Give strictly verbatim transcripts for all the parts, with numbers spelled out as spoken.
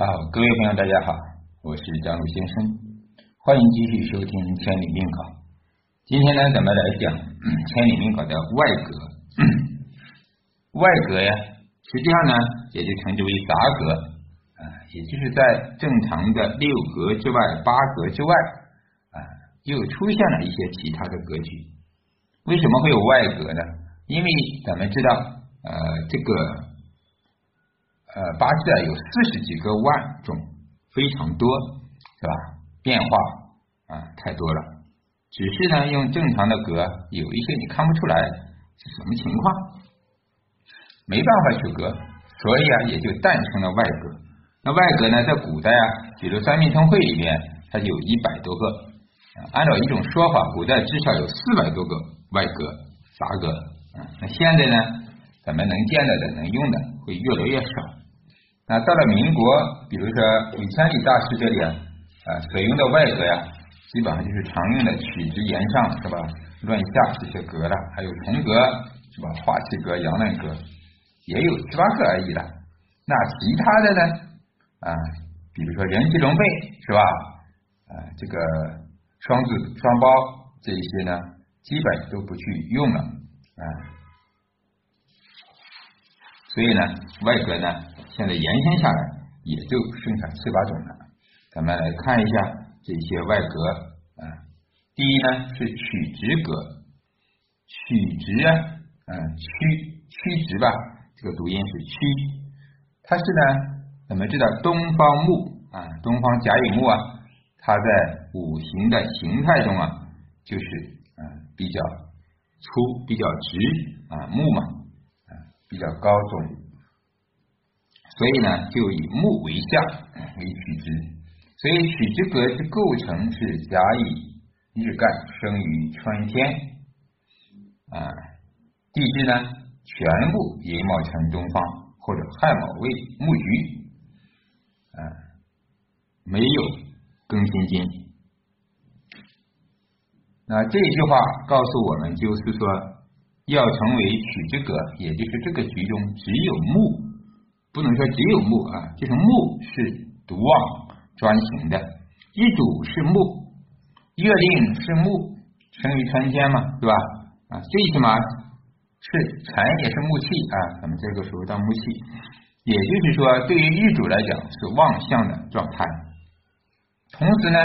好，各位朋友，大家好，我是张路先生，欢迎继续收听《千里命考》。今天呢，咱们来讲千里命考的外格。外格呀，实际上呢，也就称之为杂格啊，也就是在正常的六格之外、八格之外啊，又出现了一些其他的格局。为什么会有外格呢？因为咱们知道，呃，这个。呃，八字啊有四十几个万种，非常多，是吧？变化啊、呃、太多了。只是呢，用正常的格，有一些你看不出来是什么情况，没办法取格，所以啊也就诞生了外格。那外格呢，在古代啊，比如三命通会里面，它就有一百多个。按照一种说法，古代至少有四百多个外格、杂格啊。那现在呢，咱们能见到的、能用的会越来越少。那到了民国，比如说李千里大师这里啊，啊所用的外格呀，基本上就是常用的曲直言上是吧，论下这些格了，还有重格是吧，化气格、阳论格，也有七八个而已了。那其他的呢，啊，比如说人吉龙背是吧，啊这个双子双胞这一些呢，基本都不去用了啊。所以呢，外格呢。现在延伸下来也就剩下七八种了。咱们来看一下这些外格啊。第一呢是曲直格，曲直啊，嗯，曲曲直吧，这个读音是曲，它是呢，咱们知道东方木啊，东方甲乙木啊，它在五行的形态中啊，就是啊比较粗、比较直啊，木嘛啊比较高种。所以呢，就以木为下为曲直，所以曲直格之构成是甲乙日干生于春天，啊，地支呢全部寅卯辰东方或者亥卯未木局，啊，没有庚辛金。那这句话告诉我们，就是说要成为曲直格，也就是这个局中只有木。不能说只有木啊，就是木是独旺专行的，日主是木，月令是木，生于春天嘛，对吧？啊，最起码是辰也是木气啊，咱们这个时候当木气，也就是说对于日主来讲是旺相的状态。同时呢，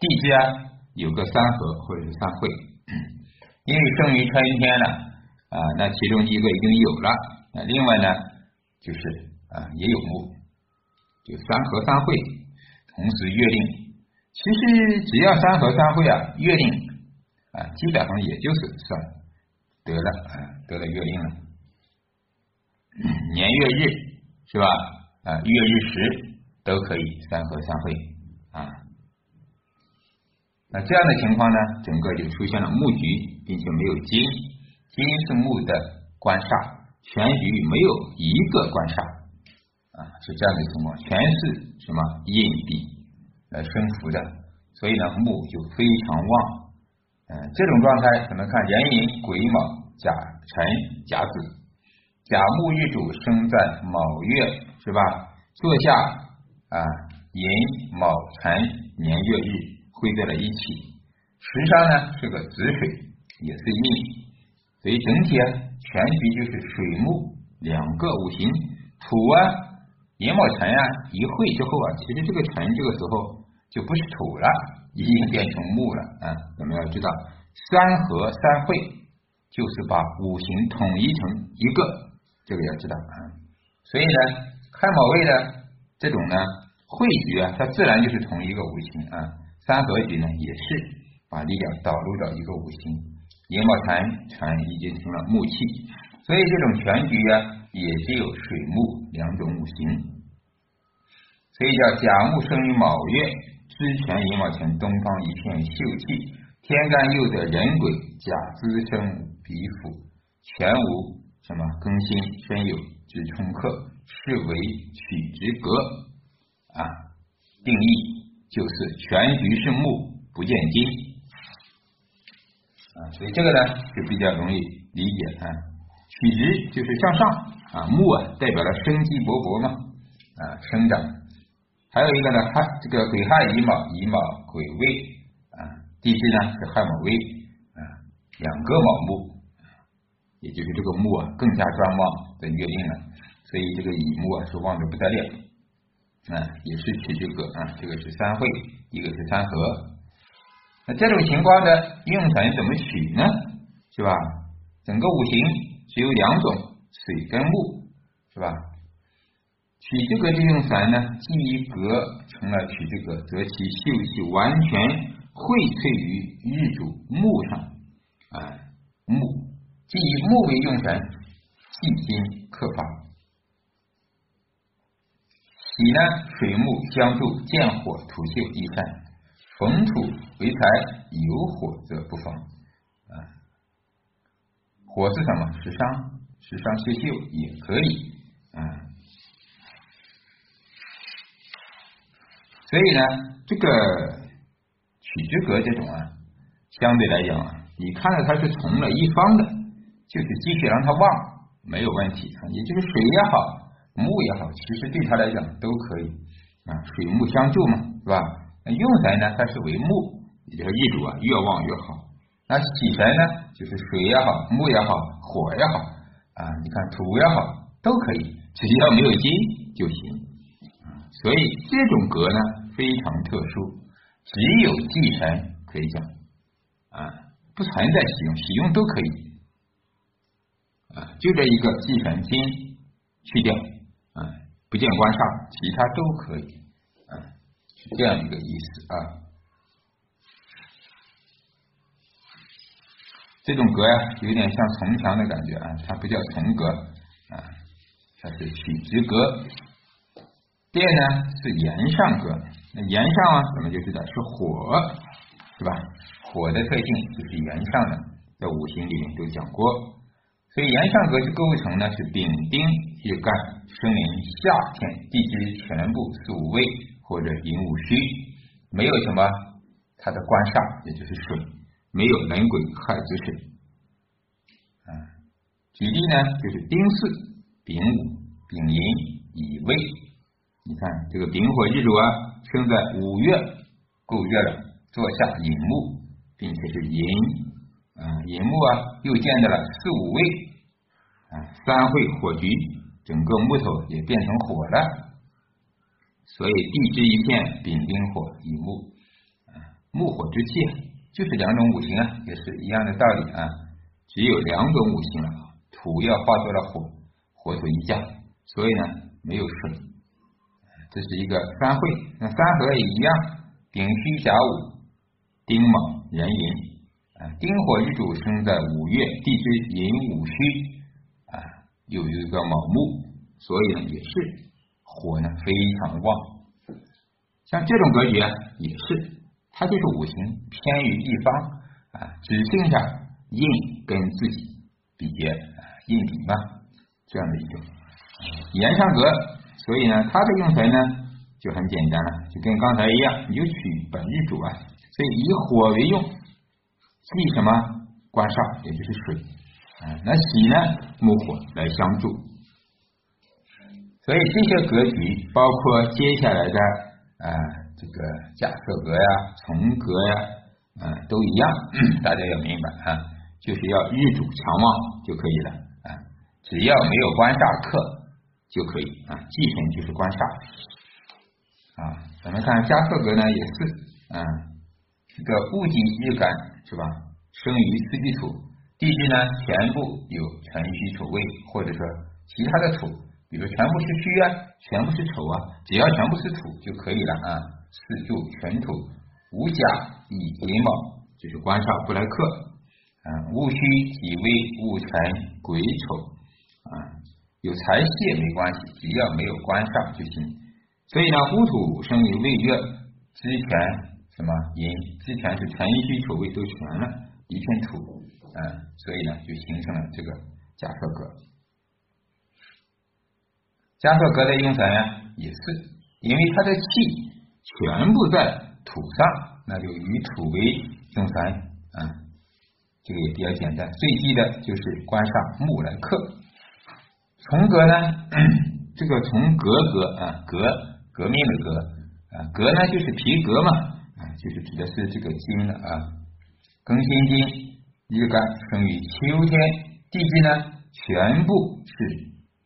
地支啊有个三合或者是三会，因为生于春天了啊，那其中一个已经有了，那另外呢就是啊也有木，就三合三会，同时月令。其实只要三合三会啊，月令啊基本上也就是算得了啊得了月令了。年月日是吧？啊月日时都可以三合三会啊。那这样的情况呢，整个就出现了木局，并且没有金，金是木的官煞。全局没有一个官煞啊，是这样的情况，全是什么印地来生福的，所以呢木就非常旺。嗯、呃，这种状态咱们看壬寅、癸卯、甲辰、甲子，甲木日主生在卯月是吧？坐下啊，寅卯辰年月日汇在了一起，时上呢是个子水，也是印，所以整体啊。全局就是水木两个五行，土啊寅卯辰啊一会之后啊，其实这个辰这个时候就不是土了，已经变成木了啊。我们要知道三合三会就是把五行统一成一个，这个要知道啊。所以呢亥卯未的这种呢会局啊，它自然就是同一个五行啊。三合局呢也是把力量导入到一个五行，寅卯辰辰已经成了木气，所以这种全局啊也只有水木两种五行，所以叫甲木生于卯月，支全寅卯辰东方一片秀气，天干又得人癸，甲资生比府，全无什么更新，身有直冲克，是为曲直格啊。定义就是全局是木不见金。所以这个呢就比较容易理解啊。曲直就是向上啊，木啊代表了生机勃勃嘛啊，生长还有一个呢，亥这个癸亥乙卯，乙卯癸未啊，地支呢是亥卯未啊，两个卯木，也就是这个木啊更加专旺本月令了，所以这个乙木啊是旺的不得了啊，也是指这个啊，这个是三会，一个是三合。那这种情况的用神怎么取呢？是吧？整个五行只有两种，水跟木，是吧？取这个利用神呢，既一格成了取这个，则其秀气完全荟萃于日主木上啊，木既以木为用神，既金克法。己呢，水木相助，见火土秀地善，逢土为财，有火则不防。啊，火是什么？食伤，食伤秀秀也可以。啊，所以呢，这个曲之格这种啊，相对来讲啊，你看到它是从了一方的，就是继续让它旺，没有问题啊，也就是水也好。木也好，其实对他来讲都可以啊，水木相助嘛，是吧？那用神呢，它是为木，也就是一主啊，越旺越好。那喜神呢，就是水也好，木也好，火也好啊，你看土也好，都可以，只要没有金就行啊。所以这种格呢非常特殊，只有忌神可以讲啊，不存在使用，使用都可以啊，就这一个忌神金去掉。啊，不见官煞，其他都可以，啊，是这样一个意思啊。这种格呀、啊，有点像从墙的感觉啊，它不叫从格啊，它是曲直格。第二呢是炎上格，那炎上啊，我们就知道是火，是吧？火的特性就是炎上的，在五行里面都讲过。所以炎上格之构成呢是丙丁日干，生临夏天，地支全部四五位或者寅午戌，没有什么它的官煞，也就是水，没有人癸亥之水啊。举例呢就是丁巳、丙午、丙寅、乙未，你看这个丙火日主啊生在五月，够月了，坐下寅木，并且是寅啊，寅木啊，又见到了四五位啊，三会火局，整个木头也变成火了，所以地支一片丙丁火乙木啊，木火之气，就是两种五行啊，也是一样的道理啊，只有两种五行了，土要化作了火，火土一家，所以呢没有水，这是一个三会。那三合也一样，丙戌甲午，丁卯壬寅。啊，丁火日主生在五月，地支寅午戌啊，有一个卯木，所以呢也是火呢非常旺。像这种格局啊，也是它就是五行偏于一方啊，只剩下印跟自己比劫啊，印比嘛，这样的一种炎上格。所以呢，它的用神呢就很简单了，就跟刚才一样，你就取本日主啊，所以以火为用。忌什么官煞，也就是水啊，那喜呢木火来相助，所以这些格局包括接下来的啊这个假设格呀、从格呀啊都一样，大家要明白啊，就是要日主强旺就可以了啊，只要没有官煞克就可以啊，忌神就是官煞啊。咱们看假设格呢也是啊，这个戊己日干。是吧？生于四季土，地支呢全部有辰戌丑未，或者说其他的土，比如全部是戌啊，全部是丑啊，只要全部是土就可以了啊。四柱全土，五甲乙寅卯，就是官煞不来克啊。戊戌己未戊辰癸丑啊，有财气也没关系，只要没有官煞就行。所以呢，戊土生于未月，支全。什么寅之前是辰戌丑未都全了，一片土啊、嗯，所以呢就形成了这个假设格。假设格的用神呀也是，因为它的气全部在土上，那就以土为用神啊、嗯，这个也比较简单。最低的就是官煞木来克。从格呢，这个从格格啊，革革命的革。啊，革呢就是皮革嘛，啊，就是指的是这个经了啊。庚辛金一干生于秋天，地支呢全部是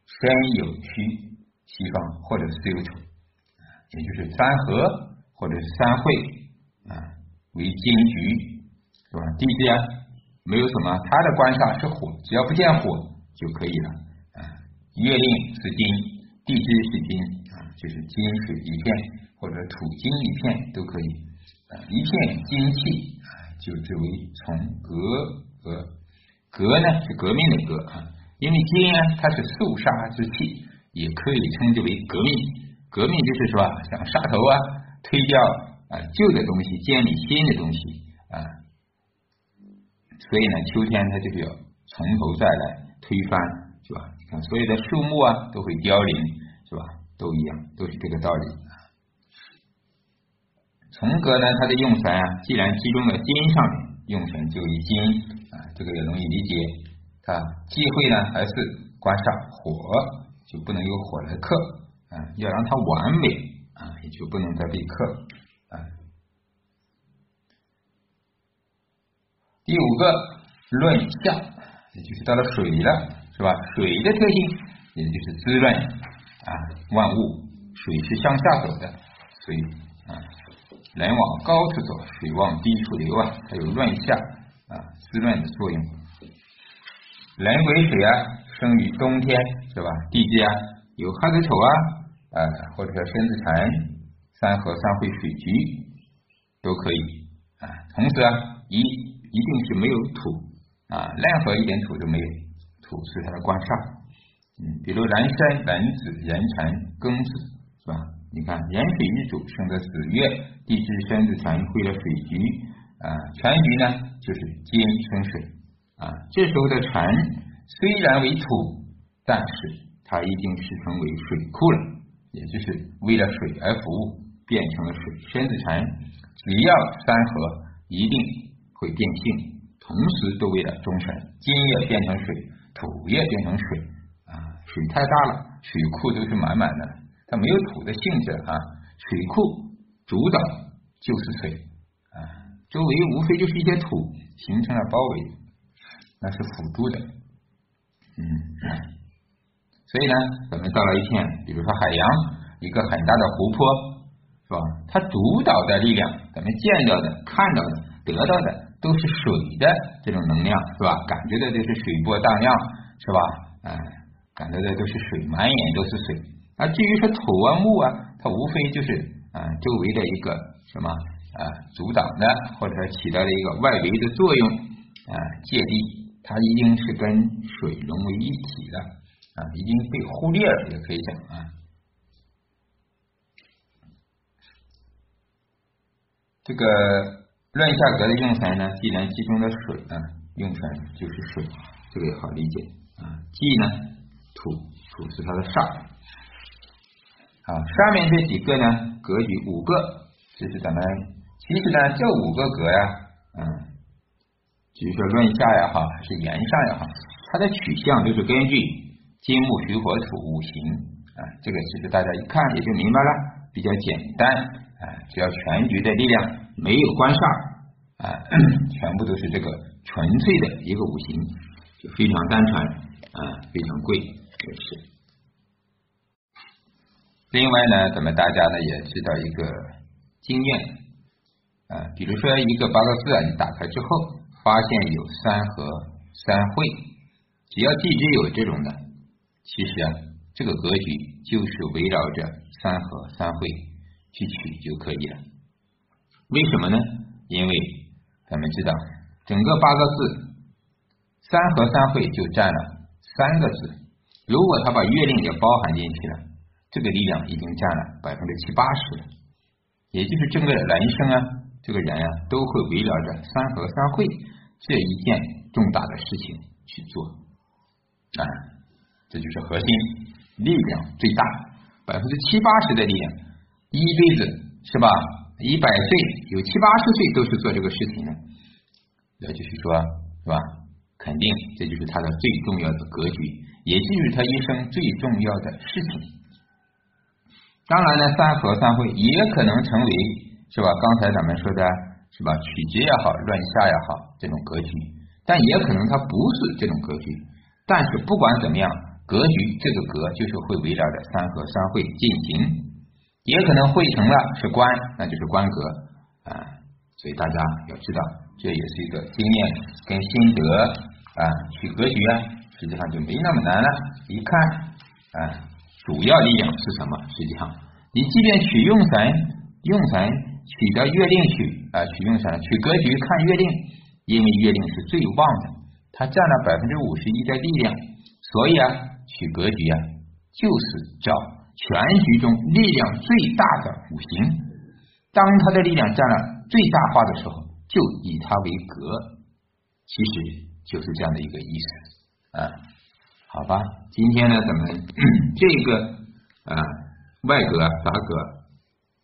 申酉戌西方或者四酉丑，也就是三合或者三会啊为金局，是吧？地支啊没有什么，它的官煞是火，只要不见火就可以了啊。月令是金，地支是金啊，就是金水一片。或者土金一片都可以，一片金器就之为从革革革呢是革命的革啊，因为金啊它是肃杀之气，也可以称之为革命。革命就是说像杀头啊，推掉啊旧的东西，建立新的东西啊。所以呢，秋天它就是要从头再来推翻，是吧？你看所有的树木啊都会凋零，是吧？都一样，都是这个道理。从革呢，它的用神啊，既然集中在金上面，用神就以金啊，这个也容易理解。它忌讳呢，还是官煞火，就不能由火来克啊，要让它完美啊，也就不能再被克啊。第五个论象，也就是到了水了，是吧？水的特性也就是滋润啊，万物水是向下走的，所以啊。人往高处走，水往低处流啊，它有润下啊滋润的作用。人为水啊，生于冬天，是吧？地支啊有亥子丑啊，啊或者说申子辰、三合、三会、水局都可以啊。同时啊，一一定是没有土啊，任何一点土都没有，土是它的官煞。嗯，比如壬申、壬子、壬辰、庚子，是吧？你看，壬水一主生的子月，地支申子辰会了水局啊，辰局呢就是金生水啊。这时候的辰虽然为土，但是它一定是成为水库了，也就是为了水而服务，变成了水。申子辰只要三合，一定会变性，同时都为了中神，金也变成水，土也变成水啊，水太大了，水库都是满满的。它没有土的性质啊，水库主导就是水啊，周围无非就是一些土形成了包围，那是辅助的。嗯，所以呢，咱们到了一片，比如说海洋，一个很大的湖泊，是吧？它主导的力量，咱们见到的、看到的、得到的都是水的这种能量，是吧？感觉的都是水波荡漾，是吧？嗯，感觉的都是水，满眼都是水。而至于说土啊木啊，它无非就是啊、呃、周围的一个什么啊、呃、阻挡的，或者起到了一个外围的作用啊、呃、芥蒂，它一定是跟水融为一体的啊、呃，已经被忽略了，也可以讲啊。这个论下格的用神呢，既然集中了水啊，用神就是水，这个也好理解啊。忌呢土，土是它的煞。啊，上面这几个呢，格局五个，这是咱们其实呢，这五个格呀，嗯，比如说论下呀哈，还是言上呀哈，它的取向就是根据金木水火土五行啊，这个其实大家一看也就明白了，比较简单啊，只要全局的力量没有官煞啊，全部都是这个纯粹的一个五行，就非常单纯啊，非常贵，这个是。另外呢，咱们大家呢也知道一个经验啊、呃，比如说一个八个字啊，你打开之后发现有三合三会，只要地支有这种的，其实啊，这个格局就是围绕着三合三会去取就可以了。为什么呢？因为咱们知道整个八个字，三合三会就占了三个字，如果他把月令也包含进去了。这个力量已经占了百分之七八十了，也就是整个人生啊，这个人啊，都会围绕着三合三会这一件重大的事情去做啊，这就是核心力量最大，百分之七八十的力量，一辈子是吧？一百岁有七八十岁都是做这个事情的，也就是说是吧？肯定这就是他的最重要的格局，也就是他一生最重要的事情。当然呢，三合三会也可能成为是吧？刚才咱们说的是吧？曲接也好，乱下也好，这种格局，但也可能它不是这种格局。但是不管怎么样，格局这个格就是会围绕着三合三会进行，也可能会成了是官，那就是官格啊。所以大家要知道，这也是一个经验跟心得啊。取格局啊，实际上就没那么难了。一看啊。主要的影是什么？实际上，你即便取用神，用神取的月令取啊，取用神取格局看月令，因为月令是最旺的，它占了百分之五十一的力量，所以啊，取格局啊，就是找全局中力量最大的五行，当它的力量占了最大化的时候，就以它为格，其实就是这样的一个意思啊。好吧，今天呢，咱们这个啊、呃、外格、杂格，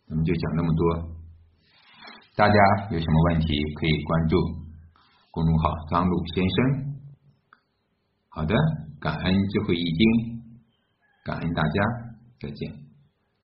咱们就讲那么多。大家有什么问题可以关注公众号“张璐先生”。好的，感恩智慧易经，感恩大家，再见。